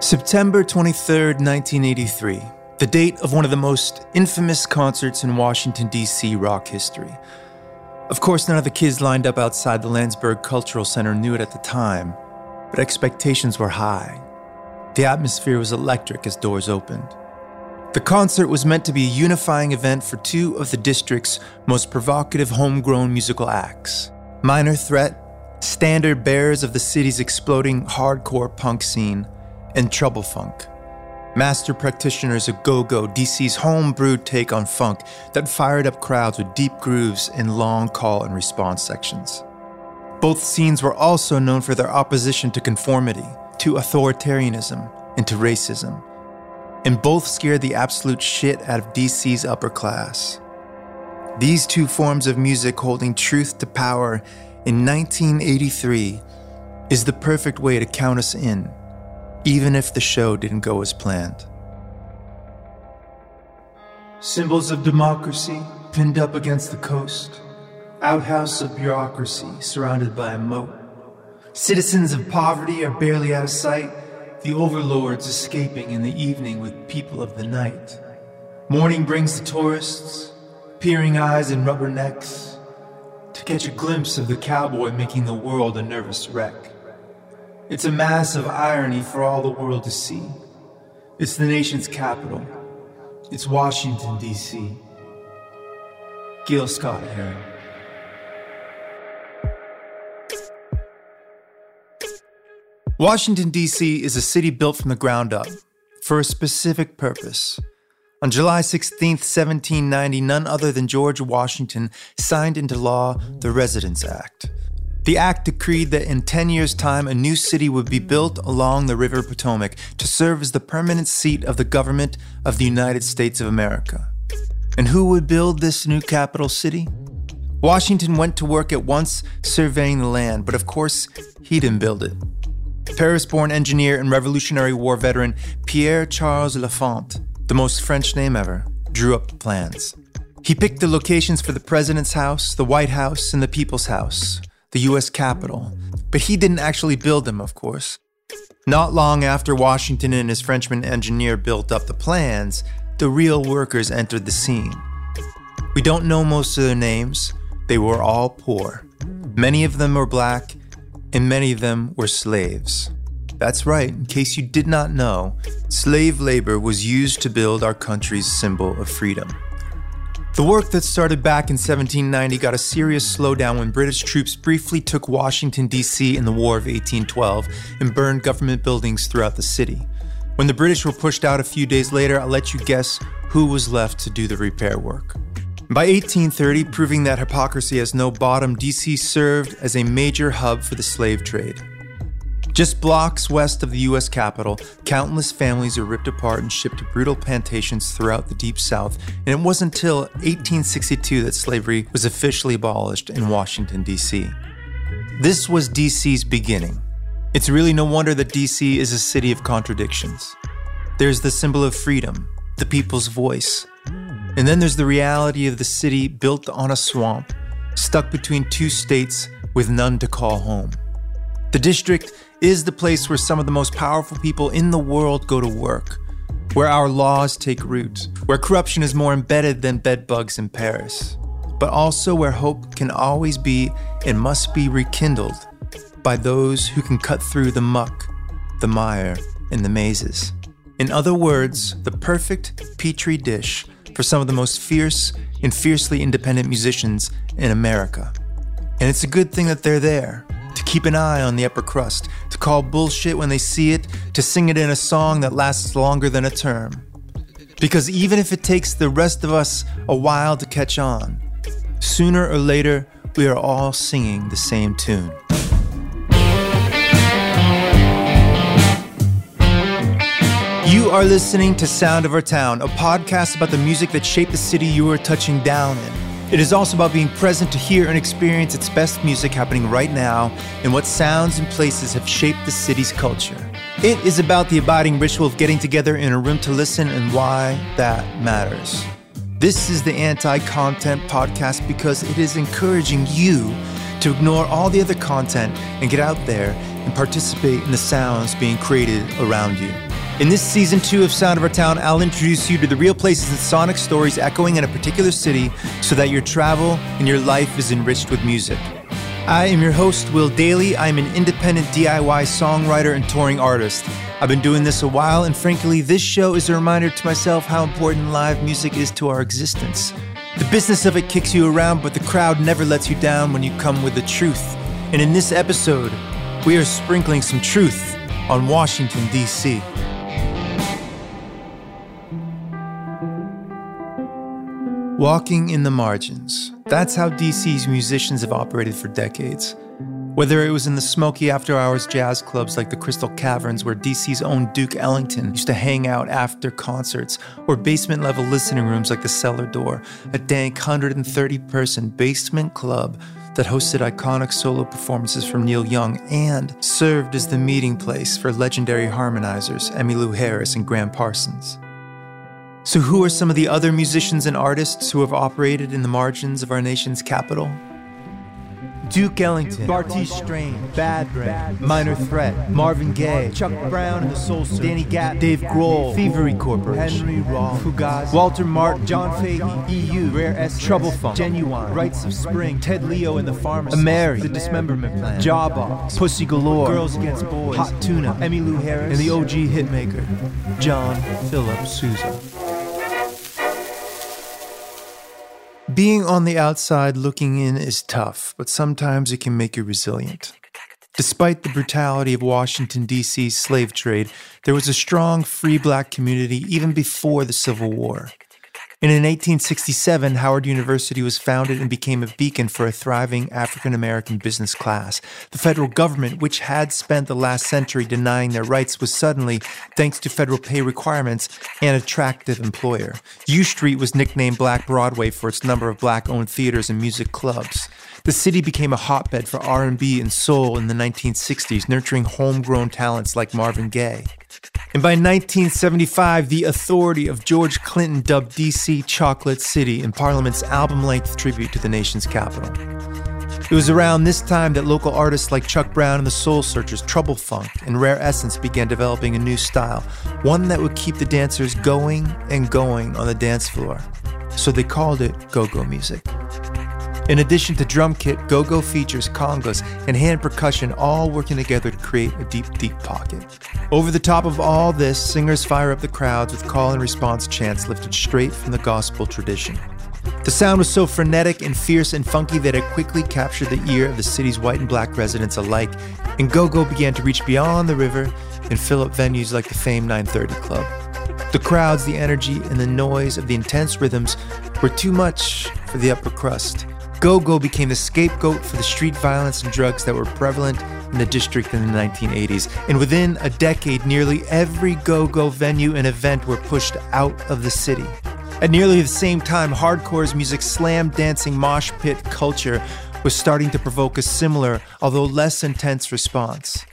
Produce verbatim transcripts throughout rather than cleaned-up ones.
September twenty-third, nineteen eighty-three, the date of one of the most infamous concerts in Washington, D C rock history. Of course, none of the kids lined up outside the Landsberg Cultural Center knew it at the time, but expectations were high. The atmosphere was electric as doors opened. The concert was meant to be a unifying event for two of the district's most provocative homegrown musical acts, Minor Threat, standard bearers of the city's exploding hardcore punk scene, and Trouble Funk, master practitioners of go-go, D C's home-brewed take on funk that fired up crowds with deep grooves and long call and response sections. Both scenes were also known for their opposition to conformity, to authoritarianism, and to racism, and both scared the absolute shit out of D C's upper class. These two forms of music holding truth to power in nineteen eighty-three is the perfect way to count us in, even if the show didn't go as planned. Symbols of democracy pinned up against the coast, outhouse of bureaucracy surrounded by a moat. Citizens of poverty are barely out of sight, the overlords escaping in the evening with people of the night. Morning brings the tourists, peering eyes and rubber necks, to catch a glimpse of the cowboy making the world a nervous wreck. It's a mass of irony for all the world to see. It's the nation's capital. It's Washington, D C. Gil Scott-Heron. Washington, D C is a city built from the ground up for a specific purpose. On July sixteenth, seventeen ninety, none other than George Washington signed into law the Residence Act. The act decreed that in ten years' time, a new city would be built along the River Potomac to serve as the permanent seat of the government of the United States of America. And who would build this new capital city? Washington went to work at once surveying the land, but of course, he didn't build it. Paris-born engineer and Revolutionary War veteran Pierre-Charles L'Enfant, the most French name ever, drew up the plans. He picked the locations for the President's House, the White House, and the People's House, the U S Capitol. But he didn't actually build them, of course. Not long after Washington and his Frenchman engineer built up the plans, the real workers entered the scene. We don't know most of their names. They were all poor. Many of them were black, and many of them were slaves. That's right, in case you did not know, slave labor was used to build our country's symbol of freedom. The work that started back in seventeen ninety got a serious slowdown when British troops briefly took Washington, D C in the War of eighteen twelve and burned government buildings throughout the city. When the British were pushed out a few days later, I'll let you guess who was left to do the repair work. By eighteen thirty, proving that hypocrisy has no bottom, D C served as a major hub for the slave trade. Just blocks west of the U S Capitol, countless families are ripped apart and shipped to brutal plantations throughout the Deep South, and it wasn't until eighteen sixty-two that slavery was officially abolished in Washington, D C. This was D C's beginning. It's really no wonder that D C is a city of contradictions. There's the symbol of freedom, the people's voice, and then there's the reality of the city built on a swamp, stuck between two states with none to call home. The district is the place where some of the most powerful people in the world go to work, where our laws take root, where corruption is more embedded than bedbugs in Paris, but also where hope can always be and must be rekindled by those who can cut through the muck, the mire, and the mazes. In other words, the perfect petri dish for some of the most fierce and fiercely independent musicians in America. And it's a good thing that they're there, to keep an eye on the upper crust, to call bullshit when they see it, to sing it in a song that lasts longer than a term. Because even if it takes the rest of us a while to catch on, sooner or later, we are all singing the same tune. You are listening to Sound of Our Town, a podcast about the music that shaped the city you are touching down in. It is also about being present to hear and experience its best music happening right now and what sounds and places have shaped the city's culture. It is about the abiding ritual of getting together in a room to listen and why that matters. This is the Anti-Content Podcast because it is encouraging you to ignore all the other content and get out there and participate in the sounds being created around you. In this season two of Sound of Our Town, I'll introduce you to the real places and sonic stories echoing in a particular city so that your travel and your life is enriched with music. I am your host, Will Daly. I'm an independent D I Y songwriter and touring artist. I've been doing this a while, and frankly, this show is a reminder to myself how important live music is to our existence. The business of it kicks you around, but the crowd never lets you down when you come with the truth. And in this episode, we are sprinkling some truth on Washington, D C Walking in the margins. That's how D C's musicians have operated for decades. Whether it was in the smoky after-hours jazz clubs like the Crystal Caverns, where D C's own Duke Ellington used to hang out after concerts, or basement-level listening rooms like the Cellar Door, a dank one hundred thirty person basement club that hosted iconic solo performances from Neil Young and served as the meeting place for legendary harmonizers Emmylou Harris and Gram Parsons. So who are some of the other musicians and artists who have operated in the margins of our nation's capital? Duke Ellington, Barty Strain, Bad Brains, Minor Threat, Marvin Gaye, Chuck Brown and the Soul Searchers, Danny Gatton, Dave Grohl, Thievery Corporation, Henry Rollins, Fugazi, Walter Martin, John Fahey, E U, Rare Essence, Trouble Funk, Ginuwine, Rites of Spring, Ted Leo and the Pharmacists, Mary, the Dismemberment Plan, Jawbox, Pussy Galore, Girls Against Boys, Hot Tuna, Emmylou Harris, and the O G hitmaker, John Philip Sousa. Being on the outside looking in is tough, but sometimes it can make you resilient. Despite the brutality of Washington, D C's slave trade, there was a strong free black community even before the Civil War. And in eighteen sixty-seven, Howard University was founded and became a beacon for a thriving African-American business class. The federal government, which had spent the last century denying their rights, was suddenly, thanks to federal pay requirements, an attractive employer. U Street was nicknamed Black Broadway for its number of black-owned theaters and music clubs. The city became a hotbed for R and B and soul in the nineteen sixties, nurturing homegrown talents like Marvin Gaye. And by nineteen seventy-five, the authority of George Clinton dubbed D C Chocolate City in Parliament's album-length tribute to the nation's capital. It was around this time that local artists like Chuck Brown and the Soul Searchers, Trouble Funk, and Rare Essence began developing a new style, one that would keep the dancers going and going on the dance floor. So they called it go-go music. In addition to drum kit, go-go features, congos, and hand percussion all working together to create a deep, deep pocket. Over the top of all this, singers fire up the crowds with call and response chants lifted straight from the gospel tradition. The sound was so frenetic and fierce and funky that it quickly captured the ear of the city's white and black residents alike, and go-go began to reach beyond the river and fill up venues like the famed nine thirty Club. The crowds, the energy, and the noise of the intense rhythms were too much for the upper crust. Go-go became the scapegoat for the street violence and drugs that were prevalent in the district in the nineteen eighties, and within a decade, nearly every go-go venue and event were pushed out of the city. At nearly the same time, hardcore's music slam dancing mosh pit culture was starting to provoke a similar, although less intense, response.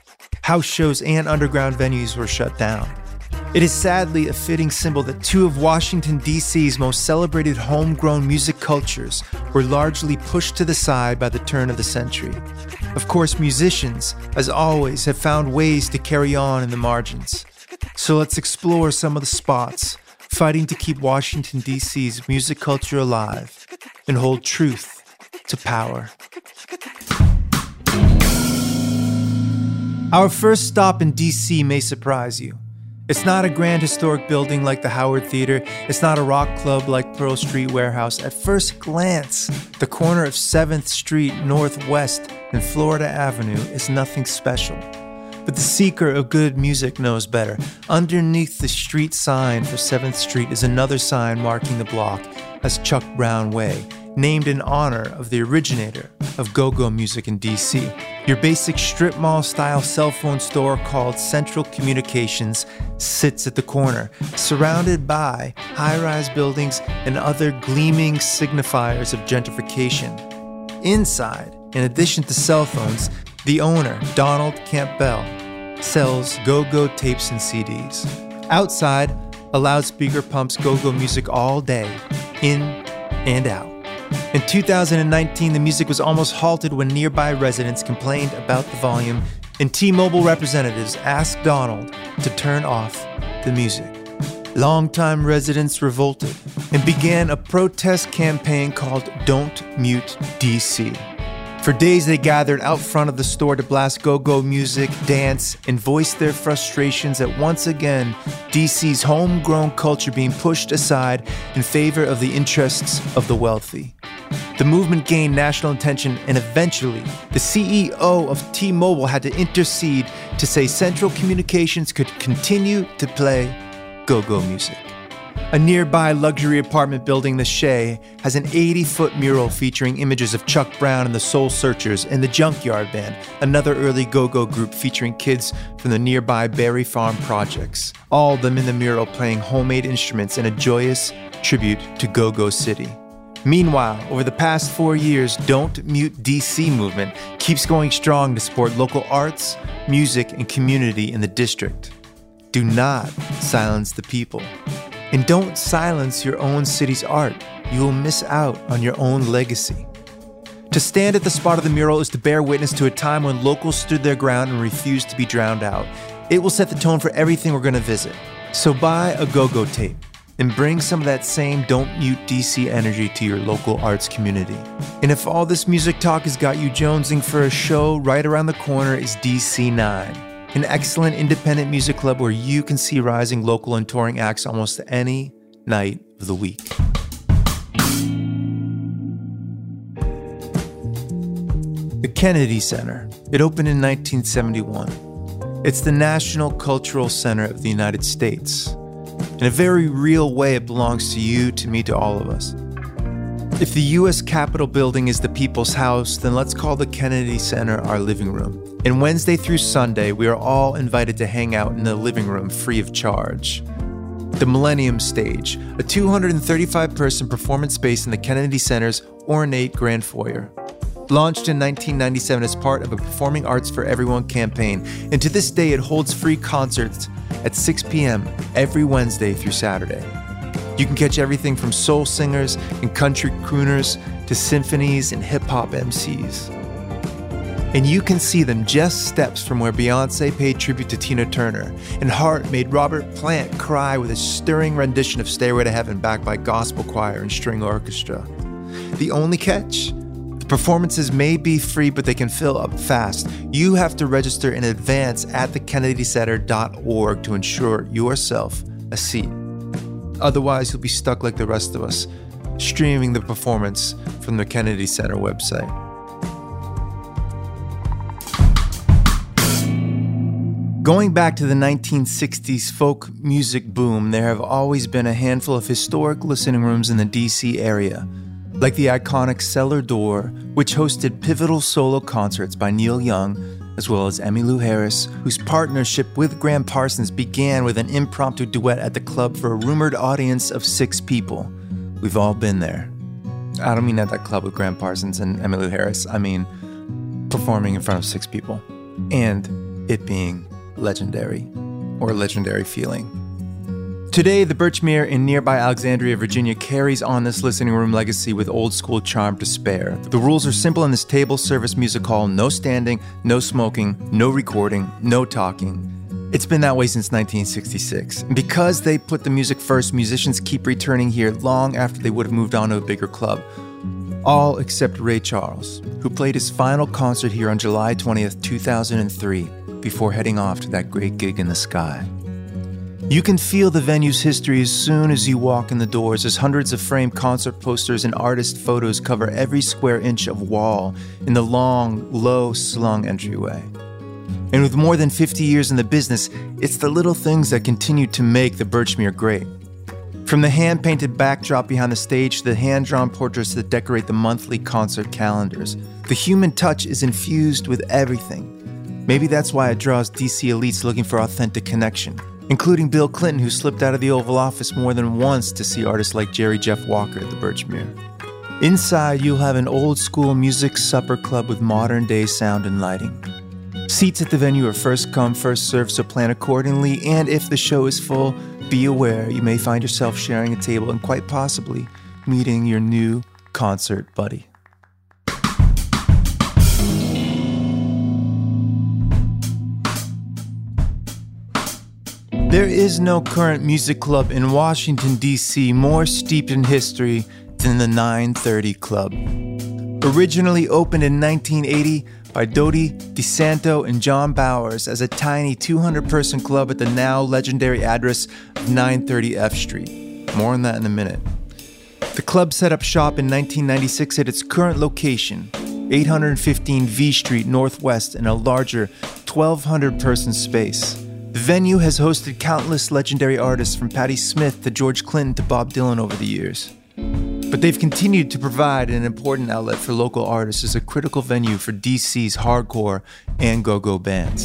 House shows and underground venues were shut down. It is sadly a fitting symbol that two of Washington, D C's most celebrated homegrown music cultures were largely pushed to the side by the turn of the century. Of course, musicians, as always, have found ways to carry on in the margins. So let's explore some of the spots fighting to keep Washington, D C's music culture alive and hold truth to power. Our first stop in D C may surprise you. It's not a grand historic building like the Howard Theater. It's not a rock club like Pearl Street Warehouse. At first glance, the corner of seventh street Northwest and Florida Avenue is nothing special. But the seeker of good music knows better. Underneath the street sign for seventh street is another sign marking the block as Chuck Brown Way, named in honor of the originator of go-go music in D C. Your basic strip mall-style cell phone store called Central Communications sits at the corner, surrounded by high-rise buildings and other gleaming signifiers of gentrification. Inside, in addition to cell phones, the owner, Donald Campbell, sells go-go tapes and C Ds. Outside, a loudspeaker pumps go-go music all day, in and out. In two thousand nineteen, the music was almost halted when nearby residents complained about the volume, and T-Mobile representatives asked Donald to turn off the music. Longtime residents revolted and began a protest campaign called Don't Mute D C. For days, they gathered out front of the store to blast go-go music, dance, and voice their frustrations at once again D C's homegrown culture being pushed aside in favor of the interests of the wealthy. The movement gained national attention, and eventually, the C E O of T-Mobile had to intercede to say Central Communications could continue to play go-go music. A nearby luxury apartment building, The Shea, has an eighty-foot mural featuring images of Chuck Brown and the Soul Searchers and the Junkyard Band, another early go-go group featuring kids from the nearby Berry Farm projects. All of them in the mural playing homemade instruments in a joyous tribute to Go-Go City. Meanwhile, over the past four years, Don't Mute D C movement keeps going strong to support local arts, music, and community in the district. Do not silence the people. And don't silence your own city's art. You will miss out on your own legacy. To stand at the spot of the mural is to bear witness to a time when locals stood their ground and refused to be drowned out. It will set the tone for everything we're going to visit. So buy a go-go tape and bring some of that same Don't Mute D C energy to your local arts community. And if all this music talk has got you jonesing for a show, right around the corner is D C nine. An excellent independent music club where you can see rising local and touring acts almost any night of the week. The Kennedy Center. It opened in nineteen seventy-one. It's the National Cultural Center of the United States. In a very real way, it belongs to you, to me, to all of us. If the U S Capitol building is the people's house, then let's call the Kennedy Center our living room. And Wednesday through Sunday, we are all invited to hang out in the living room free of charge. The Millennium Stage, a two hundred thirty-five person performance space in the Kennedy Center's ornate grand foyer. Launched in nineteen ninety-seven as part of a Performing Arts for Everyone campaign, and to this day it holds free concerts at six p.m. every Wednesday through Saturday. You can catch everything from soul singers and country crooners to symphonies and hip-hop M Cs. And you can see them just steps from where Beyoncé paid tribute to Tina Turner, and Heart made Robert Plant cry with a stirring rendition of Stairway to Heaven backed by gospel choir and string orchestra. The only catch? The performances may be free, but they can fill up fast. You have to register in advance at the kennedy center dot org to ensure yourself a seat. Otherwise, you'll be stuck like the rest of us, streaming the performance from the Kennedy Center website. Going back to the nineteen sixties folk music boom, there have always been a handful of historic listening rooms in the D C area, like the iconic Cellar Door, which hosted pivotal solo concerts by Neil Young, as well as Emmylou Harris, whose partnership with Gram Parsons began with an impromptu duet at the club for a rumored audience of six people. We've all been there. I don't mean at that club with Gram Parsons and Emmylou Harris. I mean performing in front of six people. And it being legendary, or a legendary feeling. Today, the Birchmere in nearby Alexandria, Virginia carries on this listening room legacy with old school charm to spare. The rules are simple in this table service music hall: no standing, no smoking, no recording, no talking. It's been that way since nineteen sixty-six. And because they put the music first, musicians keep returning here long after they would have moved on to a bigger club. All except Ray Charles, who played his final concert here on July twentieth, two thousand three, before heading off to that great gig in the sky. You can feel the venue's history as soon as you walk in the doors, as hundreds of framed concert posters and artist photos cover every square inch of wall in the long, low-slung entryway. And with more than fifty years in the business, it's the little things that continue to make the Birchmere great. From the hand-painted backdrop behind the stage to the hand-drawn portraits that decorate the monthly concert calendars, the human touch is infused with everything. Maybe that's why it draws D C elites looking for authentic connection, including Bill Clinton, who slipped out of the Oval Office more than once to see artists like Jerry Jeff Walker at the Birchmere. Inside, you'll have an old-school music supper club with modern-day sound and lighting. Seats at the venue are first come, first served, so plan accordingly, and if the show is full, be aware, you may find yourself sharing a table and quite possibly meeting your new concert buddy. There is no current music club in Washington, D C more steeped in history than the nine thirty Club. Originally opened in nineteen eighty, by Dodie DeSanto and John Bowers as a tiny two hundred person club at the now legendary address of nine thirty F Street. More on that in a minute. The club set up shop in nineteen ninety-six at its current location, eight fifteen V Street Northwest, in a larger twelve hundred person space. The venue has hosted countless legendary artists from Patti Smith to George Clinton to Bob Dylan over the years. But they've continued to provide an important outlet for local artists as a critical venue for D C's hardcore and go-go bands.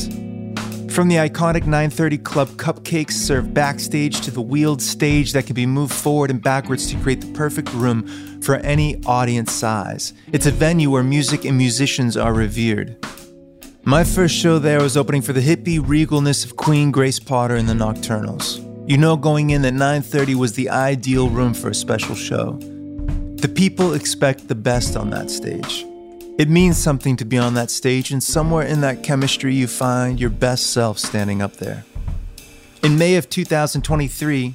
From the iconic nine thirty Club cupcakes served backstage to the wheeled stage that can be moved forward and backwards to create the perfect room for any audience size, it's a venue where music and musicians are revered. My first show there was opening for the hippie regalness of Queen, Grace Potter, and the Nocturnals. You know going in that nine thirty was the ideal room for a special show. The people expect the best on that stage. It means something to be on that stage, and somewhere in that chemistry you find your best self standing up there. In May of two thousand twenty-three,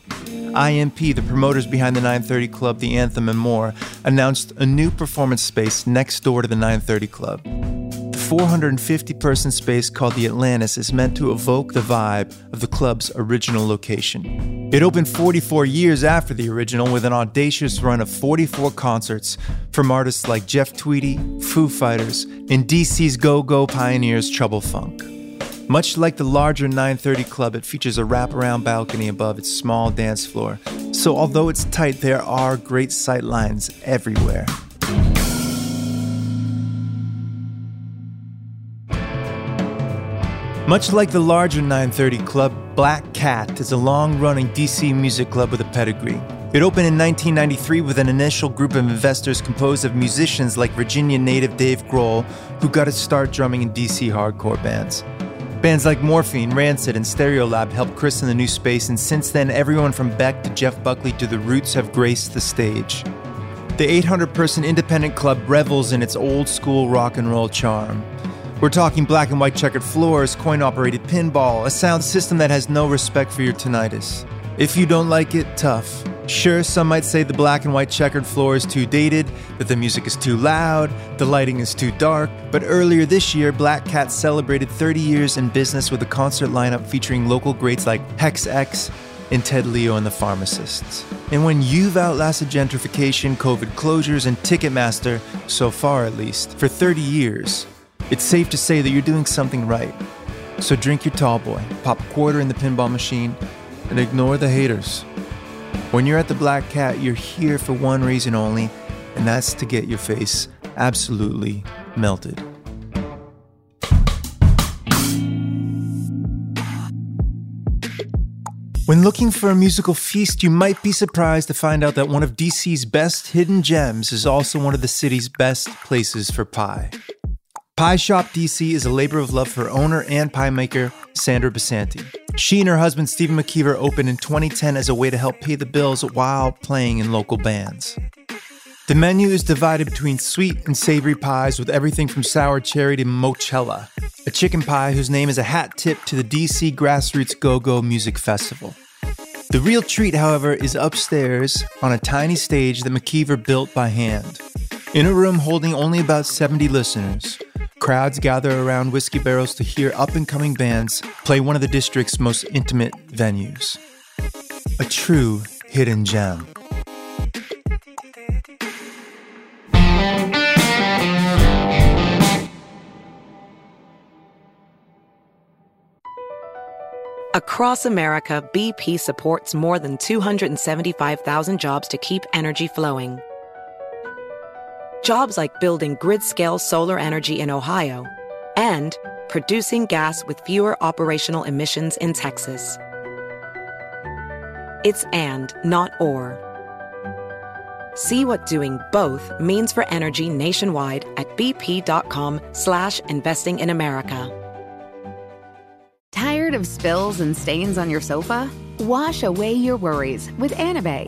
I M P, the promoters behind the nine thirty Club, The Anthem, and more, announced a new performance space next door to the nine thirty Club. The four hundred fifty person space called the Atlantis is meant to evoke the vibe of the club's original location. It opened forty-four years after the original with an audacious run of forty-four concerts from artists like Jeff Tweedy, Foo Fighters, and D C's go-go pioneers Trouble Funk. Much like the larger nine thirty Club, it features a wraparound balcony above its small dance floor, so although it's tight, there are great sightlines everywhere. Much like the larger nine thirty Club, Black Cat is a long-running D C music club with a pedigree. It opened in nineteen ninety-three with an initial group of investors composed of musicians like Virginia native Dave Grohl, who got his start drumming in D C hardcore bands. Bands like Morphine, Rancid, and Stereolab helped christen the new space, and since then everyone from Beck to Jeff Buckley to The Roots have graced the stage. The eight hundred person independent club revels in its old-school rock and roll charm. We're talking black and white checkered floors, coin-operated pinball, a sound system that has no respect for your tinnitus. If you don't like it, tough. Sure, some might say the black and white checkered floor is too dated, that the music is too loud, the lighting is too dark, but earlier this year, Black Cat celebrated thirty years in business with a concert lineup featuring local greats like Hex X and Ted Leo and the Pharmacists. And when you've outlasted gentrification, COVID closures, and Ticketmaster, so far at least, for thirty years, it's safe to say that you're doing something right. So drink your tall boy, pop a quarter in the pinball machine, and ignore the haters. When you're at the Black Cat, you're here for one reason only, and that's to get your face absolutely melted. When looking for a musical feast, you might be surprised to find out that one of D C's best hidden gems is also one of the city's best places for pie. Pie Shop D C is a labor of love for owner and pie maker Sandra Basanti. She and her husband Stephen McKeever opened in twenty ten as a way to help pay the bills while playing in local bands. The menu is divided between sweet and savory pies with everything from sour cherry to mochella, a chicken pie whose name is a hat tip to the D C Grassroots Go-Go Music Festival. The real treat, however, is upstairs on a tiny stage that McKeever built by hand. In a room holding only about seventy listeners, crowds gather around whiskey barrels to hear up-and-coming bands play one of the district's most intimate venues. A true hidden gem. Across America, B P supports more than two hundred seventy-five thousand jobs to keep energy flowing. Jobs like building grid-scale solar energy in Ohio and producing gas with fewer operational emissions in Texas. It's and, not or. See what doing both means for energy nationwide at bp.com slash investing in America. Tired of spills and stains on your sofa? Wash away your worries with Anabay.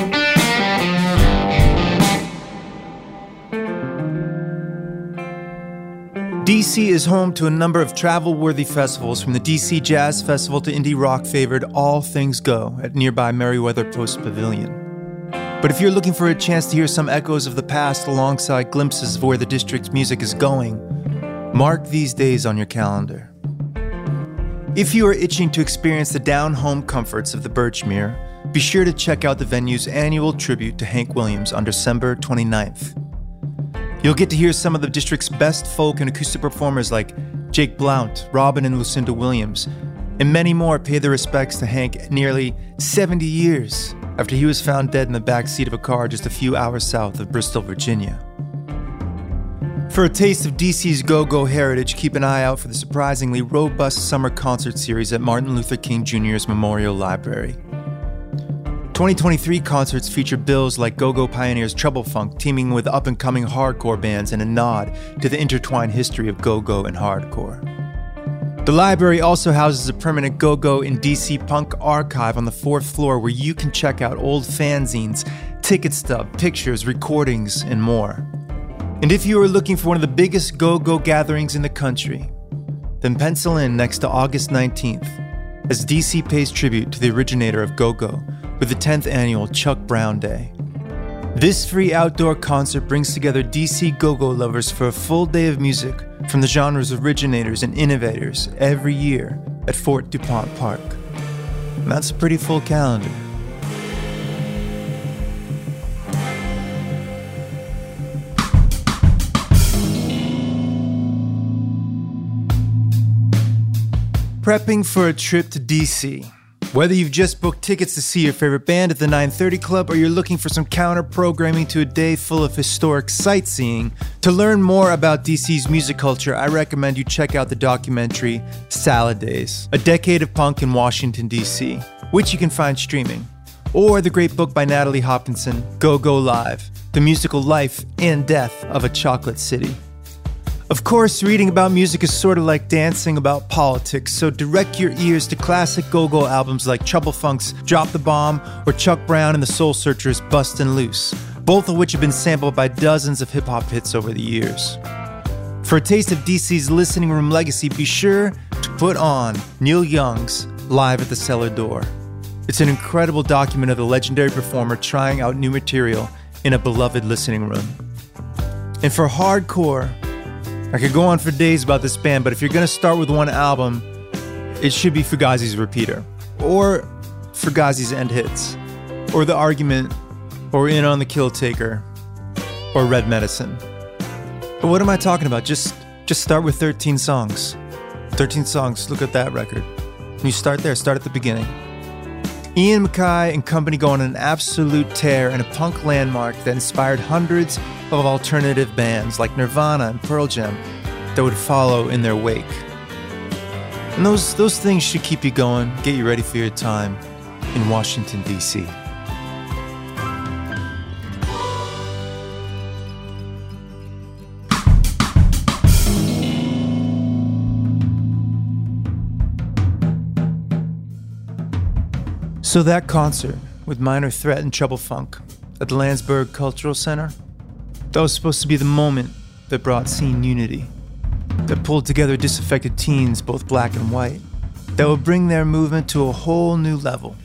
D C is home to a number of travel-worthy festivals, from the D C Jazz Festival to indie rock favored All Things Go at nearby Merriweather Post Pavilion. But if you're looking for a chance to hear some echoes of the past alongside glimpses of where the district's music is going, mark these days on your calendar. If you are itching to experience the down-home comforts of the Birchmere, be sure to check out the venue's annual tribute to Hank Williams on December twenty-ninth. You'll get to hear some of the district's best folk and acoustic performers like Jake Blount, Robin and Lucinda Williams, and many more pay their respects to Hank nearly seventy years after he was found dead in the backseat of a car just a few hours south of Bristol, Virginia. For a taste of D C's go-go heritage, keep an eye out for the surprisingly robust summer concert series at Martin Luther King Junior's Memorial Library. twenty twenty-three concerts feature bills like go-go pioneers Trouble Funk teaming with up-and-coming hardcore bands and a nod to the intertwined history of go-go and hardcore. The library also houses a permanent go-go and D C punk archive on the fourth floor where you can check out old fanzines, ticket stub, pictures, recordings, and more. And if you are looking for one of the biggest go-go gatherings in the country, then pencil in next to August nineteenth as D C pays tribute to the originator of go-go with the tenth annual Chuck Brown Day. This free outdoor concert brings together D C go-go lovers for a full day of music from the genre's originators and innovators every year at Fort DuPont Park. And that's a pretty full calendar. Prepping for a trip to D C. Whether you've just booked tickets to see your favorite band at the nine thirty Club or you're looking for some counter-programming to a day full of historic sightseeing, to learn more about D C's music culture, I recommend you check out the documentary Salad Days, A Decade of Punk in Washington, D C, which you can find streaming, or the great book by Natalie Hopkinson, Go Go Live, The Musical Life and Death of a Chocolate City. Of course, reading about music is sort of like dancing about politics, so direct your ears to classic go-go albums like Trouble Funk's Drop the Bomb or Chuck Brown and the Soul Searchers' Bustin' Loose, both of which have been sampled by dozens of hip-hop hits over the years. For a taste of D C's listening room legacy, be sure to put on Neil Young's Live at the Cellar Door. It's an incredible document of the legendary performer trying out new material in a beloved listening room. And for hardcore, I could go on for days about this band, but if you're going to start with one album, it should be Fugazi's Repeater, or Fugazi's End Hits, or The Argument, or In on the Kill Taker, or Red Medicine. But what am I talking about? Just just start with thirteen songs. thirteen songs, look at that record. And you start there, start at the beginning. Ian MacKaye and company go on an absolute tear and a punk landmark that inspired hundreds of alternative bands like Nirvana and Pearl Jam that would follow in their wake. And those, those things should keep you going, get you ready for your time in Washington, D C. So that concert with Minor Threat and Trouble Funk at the Landsberg Cultural Center, that was supposed to be the moment that brought scene unity, that pulled together disaffected teens, both black and white, that would bring their movement to a whole new level.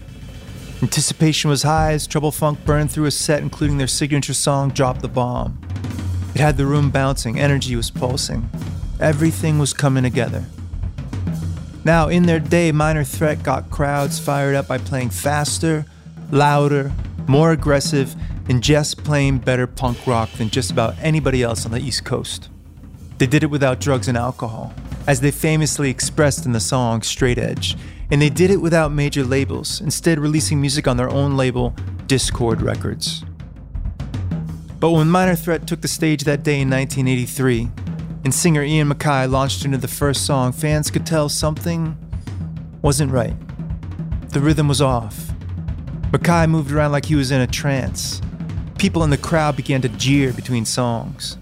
Anticipation was high as Trouble Funk burned through a set including their signature song, Drop the Bomb. It had the room bouncing, energy was pulsing, everything was coming together. Now, in their day, Minor Threat got crowds fired up by playing faster, louder, more aggressive, and just plain better punk rock than just about anybody else on the East Coast. They did it without drugs and alcohol, as they famously expressed in the song Straight Edge, and they did it without major labels, instead releasing music on their own label, Discord Records. But when Minor Threat took the stage that day in nineteen eighty-three, and singer Ian MacKaye launched into the first song, fans could tell something wasn't right. The rhythm was off. MacKaye moved around like he was in a trance. People in the crowd began to jeer between songs.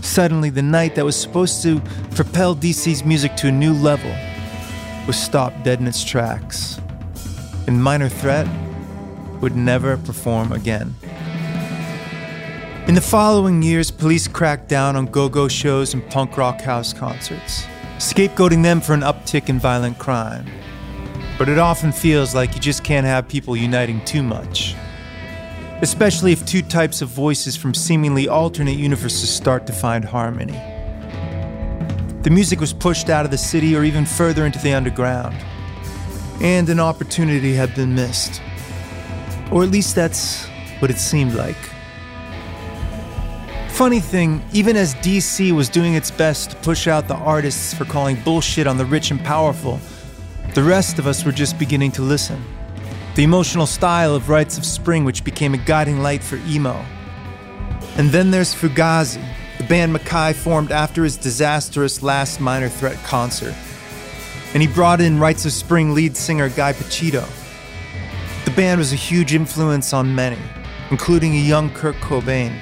Suddenly, the night that was supposed to propel D C's music to a new level was stopped dead in its tracks, and Minor Threat would never perform again. In the following years, police cracked down on go-go shows and punk rock house concerts, scapegoating them for an uptick in violent crime. But it often feels like you just can't have people uniting too much, especially if two types of voices from seemingly alternate universes start to find harmony. The music was pushed out of the city or even further into the underground, and an opportunity had been missed. Or at least that's what it seemed like. Funny thing, even as D C was doing its best to push out the artists for calling bullshit on the rich and powerful, the rest of us were just beginning to listen. The emotional style of Rites of Spring, which became a guiding light for emo. And then there's Fugazi, the band MacKaye formed after his disastrous last Minor Threat concert. And he brought in Rites of Spring lead singer Guy Picciotto. The band was a huge influence on many, including a young Kurt Cobain.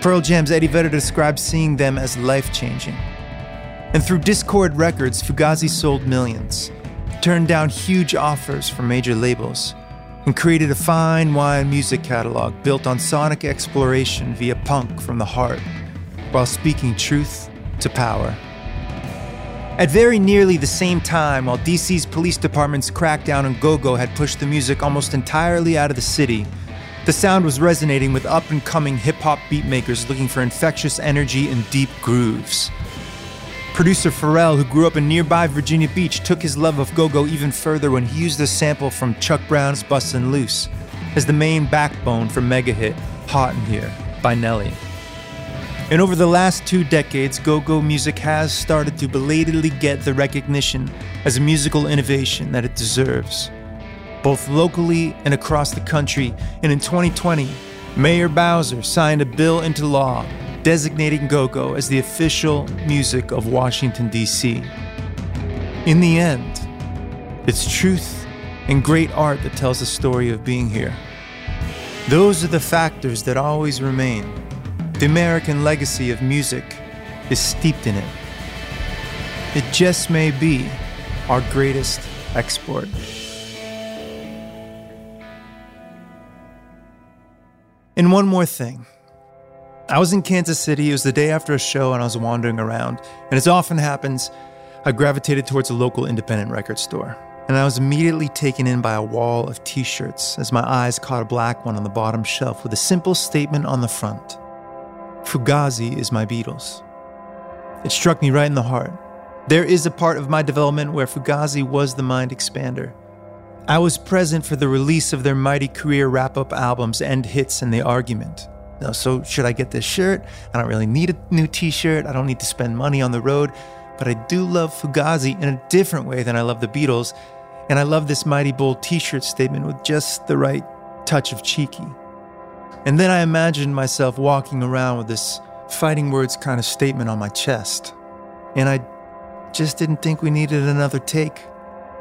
Pearl Jam's Eddie Vedder described seeing them as life-changing. And through Discord Records, Fugazi sold millions, turned down huge offers from major labels, and created a fine wine music catalog built on sonic exploration via punk from the heart, while speaking truth to power. At very nearly the same time, while D C's police department's crackdown on go-go had pushed the music almost entirely out of the city, The sound was resonating with up-and-coming hip-hop beatmakers looking for infectious energy and deep grooves. Producer Pharrell, who grew up in nearby Virginia Beach, took his love of go-go even further when he used a sample from Chuck Brown's Bustin' Loose as the main backbone for mega hit Hot in Here by Nelly. And over the last two decades, go-go music has started to belatedly get the recognition as a musical innovation that it deserves, both locally and across the country. And in twenty twenty, Mayor Bowser signed a bill into law designating go-go as the official music of Washington, D C In the end, it's truth and great art that tells the story of being here. Those are the factors that always remain. The American legacy of music is steeped in it. It just may be our greatest export. And one more thing. I was in Kansas City. It was the day after a show and I was wandering around. And as often happens, I gravitated towards a local independent record store. And I was immediately taken in by a wall of t-shirts as my eyes caught a black one on the bottom shelf with a simple statement on the front. Fugazi is my Beatles. It struck me right in the heart. There is a part of my development where Fugazi was the mind expander. I was present for the release of their mighty career wrap-up albums, End Hits and The Argument. Now, so should I get this shirt? I don't really need a new t-shirt. I don't need to spend money on the road. But I do love Fugazi in a different way than I love the Beatles. And I love this mighty bold t-shirt statement with just the right touch of cheeky. And then I imagined myself walking around with this fighting words kind of statement on my chest. And I just didn't think we needed another take,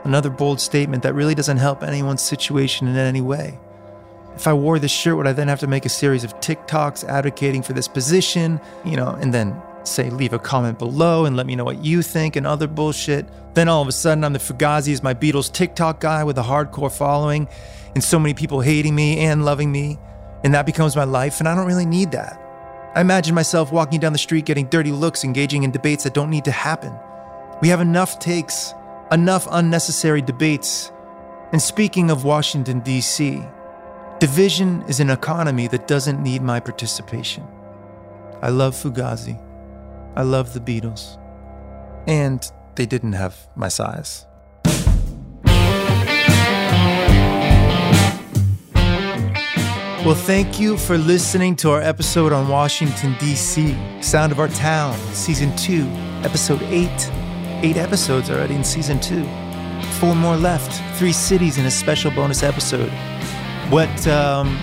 another bold statement that really doesn't help anyone's situation in any way. If I wore this shirt, would I then have to make a series of TikToks advocating for this position, you know, and then say, leave a comment below and let me know what you think and other bullshit. Then all of a sudden, I'm the Fugazi is my Beatles TikTok guy with a hardcore following and so many people hating me and loving me. And that becomes my life, and I don't really need that. I imagine myself walking down the street, getting dirty looks, engaging in debates that don't need to happen. We have enough takes, enough unnecessary debates. And speaking of Washington, D C, division is an economy that doesn't need my participation. I love Fugazi. I love the Beatles. And they didn't have my size. Well, thank you for listening to our episode on Washington, D C, Sound of Our Town, Season two, Episode eight. Eight episodes already in Season two. Four more left, three cities and a special bonus episode. What um,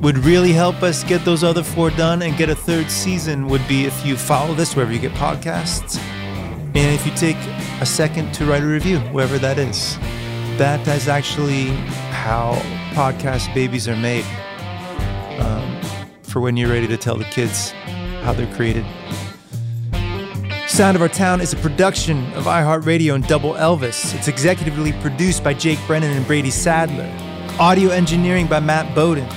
would really help us get those other four done and get a third season would be if you follow this wherever you get podcasts. And if you take a second to write a review, wherever that is. That is actually how podcast babies are made. Um, for when you're ready to tell the kids how they're created. Sound of Our Town is a production of iHeartRadio and Double Elvis. It's executively produced by Jake Brennan and Brady Sadler. Audio engineering by Matt Bowden.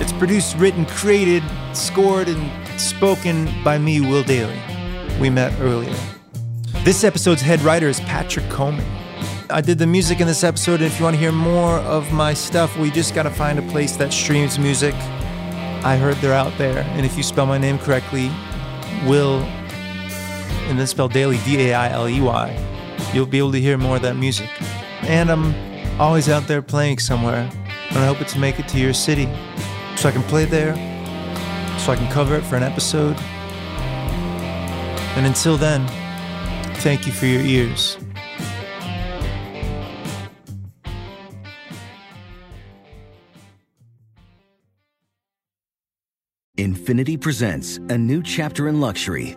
It's produced, written, created, scored, and spoken by me, Will Daly. We met earlier. This episode's head writer is Patrick Coleman. I did the music in this episode, and if you want to hear more of my stuff, we just got to find a place that streams music. I heard they're out there, and if you spell my name correctly, Will, and then spell Daily, D A I L E Y, you'll be able to hear more of that music. And I'm always out there playing somewhere, and I hope it's to make it to your city, so I can play there, so I can cover it for an episode. And until then, thank you for your ears. Infinity presents a new chapter in luxury,